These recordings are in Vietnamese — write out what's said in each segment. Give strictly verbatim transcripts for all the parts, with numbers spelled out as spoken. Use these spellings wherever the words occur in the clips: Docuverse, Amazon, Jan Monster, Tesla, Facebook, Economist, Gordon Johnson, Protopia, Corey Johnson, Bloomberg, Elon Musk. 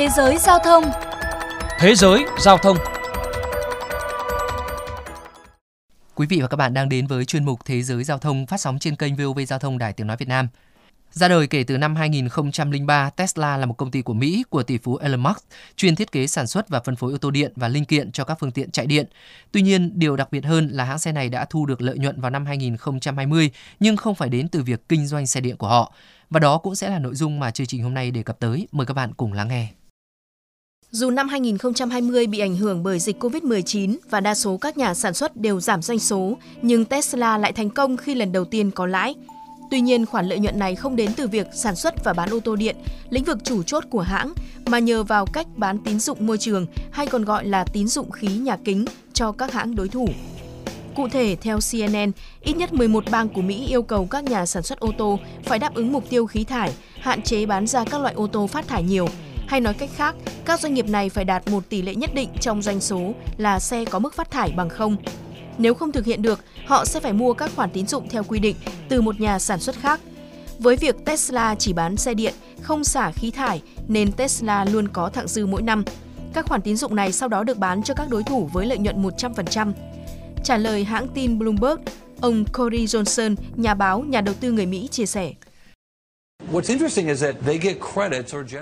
Thế giới giao thông. Thế giới giao thông. Quý vị và các bạn đang đến với chuyên mục Thế giới giao thông phát sóng trên kênh vê o vê Giao thông Đài Tiếng nói Việt Nam. Ra đời kể từ năm hai nghìn không trăm lẻ ba, Tesla là một công ty của Mỹ của tỷ phú Elon Musk, chuyên thiết kế sản xuất và phân phối ô tô điện và linh kiện cho các phương tiện chạy điện. Tuy nhiên, điều đặc biệt hơn là hãng xe này đã thu được lợi nhuận vào năm hai nghìn không trăm hai mươi, nhưng không phải đến từ việc kinh doanh xe điện của họ. Và đó cũng sẽ là nội dung mà chương trình hôm nay đề cập tới. Mời các bạn cùng lắng nghe. Dù năm hai nghìn không trăm hai mươi bị ảnh hưởng bởi dịch cô vít mười chín và đa số các nhà sản xuất đều giảm doanh số, nhưng Tesla lại thành công khi lần đầu tiên có lãi. Tuy nhiên, khoản lợi nhuận này không đến từ việc sản xuất và bán ô tô điện, lĩnh vực chủ chốt của hãng, mà nhờ vào cách bán tín dụng môi trường hay còn gọi là tín dụng khí nhà kính cho các hãng đối thủ. Cụ thể, theo xê en en, ít nhất mười một bang của Mỹ yêu cầu các nhà sản xuất ô tô phải đáp ứng mục tiêu khí thải, hạn chế bán ra các loại ô tô phát thải nhiều. Hay nói cách khác, các doanh nghiệp này phải đạt một tỷ lệ nhất định trong doanh số là xe có mức phát thải bằng không. Nếu không thực hiện được, họ sẽ phải mua các khoản tín dụng theo quy định từ một nhà sản xuất khác. Với việc Tesla chỉ bán xe điện, không xả khí thải nên Tesla luôn có thặng dư mỗi năm. Các khoản tín dụng này sau đó được bán cho các đối thủ với lợi nhuận một trăm phần trăm. Trả lời hãng tin Bloomberg, ông Corey Johnson, nhà báo, nhà đầu tư người Mỹ chia sẻ.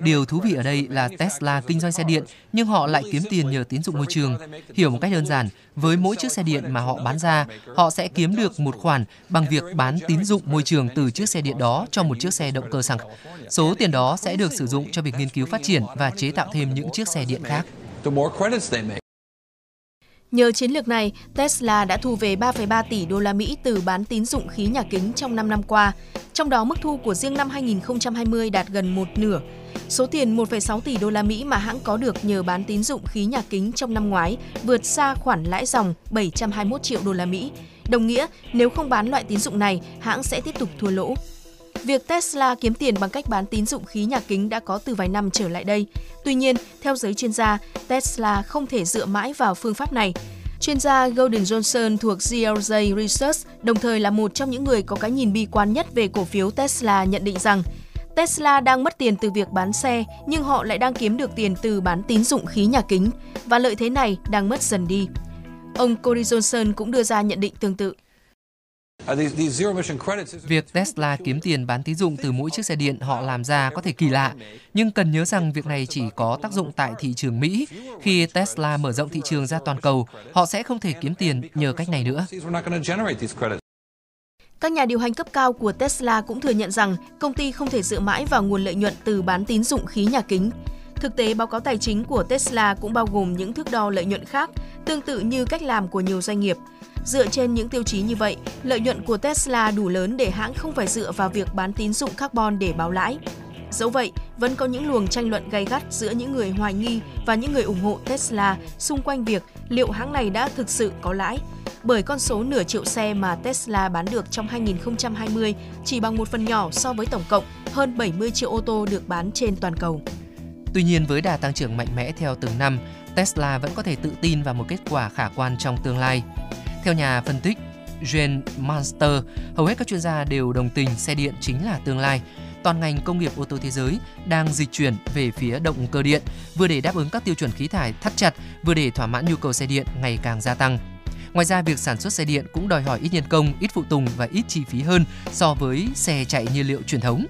Điều thú vị ở đây là Tesla kinh doanh xe điện, nhưng họ lại kiếm tiền nhờ tín dụng môi trường. Hiểu một cách đơn giản, với mỗi chiếc xe điện mà họ bán ra, họ sẽ kiếm được một khoản bằng việc bán tín dụng môi trường từ chiếc xe điện đó cho một chiếc xe động cơ xăng. Số tiền đó sẽ được sử dụng cho việc nghiên cứu phát triển và chế tạo thêm những chiếc xe điện khác. Nhờ chiến lược này, Tesla đã thu về ba phẩy ba tỷ đô la Mỹ từ bán tín dụng khí nhà kính trong năm năm qua. Trong đó, mức thu của riêng năm hai nghìn không trăm hai mươi đạt gần một nửa. Số tiền một phẩy sáu tỷ đô la Mỹ mà hãng có được nhờ bán tín dụng khí nhà kính trong năm ngoái vượt xa khoản lãi ròng bảy trăm hai mươi mốt triệu đô la Mỹ. Đồng nghĩa, nếu không bán loại tín dụng này, hãng sẽ tiếp tục thua lỗ. Việc Tesla kiếm tiền bằng cách bán tín dụng khí nhà kính đã có từ vài năm trở lại đây. Tuy nhiên, theo giới chuyên gia, Tesla không thể dựa mãi vào phương pháp này. Chuyên gia Gordon Johnson thuộc giê rờ jay Research, đồng thời là một trong những người có cái nhìn bi quan nhất về cổ phiếu Tesla, nhận định rằng Tesla đang mất tiền từ việc bán xe, nhưng họ lại đang kiếm được tiền từ bán tín dụng khí nhà kính, và lợi thế này đang mất dần đi. Ông Corey Johnson cũng đưa ra nhận định tương tự. Việc Tesla kiếm tiền bán tín dụng từ mỗi chiếc xe điện họ làm ra có thể kỳ lạ, nhưng cần nhớ rằng việc này chỉ có tác dụng tại thị trường Mỹ. Khi Tesla mở rộng thị trường ra toàn cầu, họ sẽ không thể kiếm tiền nhờ cách này nữa. Các nhà điều hành cấp cao của Tesla cũng thừa nhận rằng công ty không thể dựa mãi vào nguồn lợi nhuận từ bán tín dụng khí nhà kính. Thực tế, báo cáo tài chính của Tesla cũng bao gồm những thước đo lợi nhuận khác, tương tự như cách làm của nhiều doanh nghiệp. Dựa trên những tiêu chí như vậy, lợi nhuận của Tesla đủ lớn để hãng không phải dựa vào việc bán tín dụng carbon để báo lãi. Dẫu vậy, vẫn có những luồng tranh luận gay gắt giữa những người hoài nghi và những người ủng hộ Tesla xung quanh việc liệu hãng này đã thực sự có lãi. Bởi con số nửa triệu xe mà Tesla bán được trong hai nghìn không trăm hai mươi chỉ bằng một phần nhỏ so với tổng cộng hơn bảy mươi triệu ô tô được bán trên toàn cầu. Tuy nhiên, với đà tăng trưởng mạnh mẽ theo từng năm, Tesla vẫn có thể tự tin vào một kết quả khả quan trong tương lai. Theo nhà phân tích Jan Monster, hầu hết các chuyên gia đều đồng tình xe điện chính là tương lai. Toàn ngành công nghiệp ô tô thế giới đang dịch chuyển về phía động cơ điện, vừa để đáp ứng các tiêu chuẩn khí thải thắt chặt, vừa để thỏa mãn nhu cầu xe điện ngày càng gia tăng. Ngoài ra, việc sản xuất xe điện cũng đòi hỏi ít nhân công, ít phụ tùng và ít chi phí hơn so với xe chạy nhiên liệu truyền thống.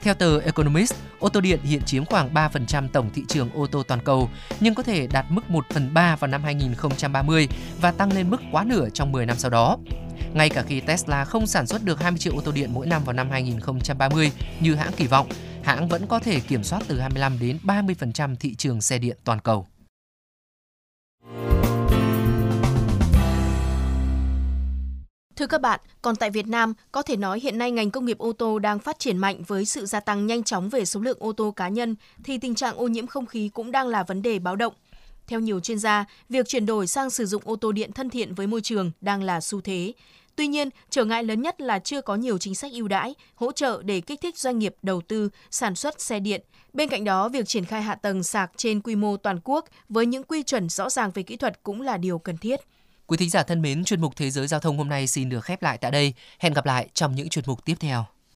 Theo tờ Economist, ô tô điện hiện chiếm khoảng ba phần trăm tổng thị trường ô tô toàn cầu, nhưng có thể đạt mức một phần ba vào năm hai nghìn không trăm ba mươi và tăng lên mức quá nửa trong mười năm sau đó. Ngay cả khi Tesla không sản xuất được hai mươi triệu ô tô điện mỗi năm vào năm hai nghìn không trăm ba mươi như hãng kỳ vọng, hãng vẫn có thể kiểm soát từ hai mươi lăm đến ba mươi phần trăm thị trường xe điện toàn cầu. Thưa các bạn, còn tại Việt Nam, có thể nói hiện nay ngành công nghiệp ô tô đang phát triển mạnh với sự gia tăng nhanh chóng về số lượng ô tô cá nhân, thì tình trạng ô nhiễm không khí cũng đang là vấn đề báo động. Theo nhiều chuyên gia, việc chuyển đổi sang sử dụng ô tô điện thân thiện với môi trường đang là xu thế. Tuy nhiên, trở ngại lớn nhất là chưa có nhiều chính sách ưu đãi, hỗ trợ để kích thích doanh nghiệp đầu tư, sản xuất xe điện. Bên cạnh đó, việc triển khai hạ tầng sạc trên quy mô toàn quốc với những quy chuẩn rõ ràng về kỹ thuật cũng là điều cần thiết. Quý thính giả thân mến, chuyên mục Thế giới Giao thông hôm nay xin được khép lại tại đây. Hẹn gặp lại trong những chuyên mục tiếp theo.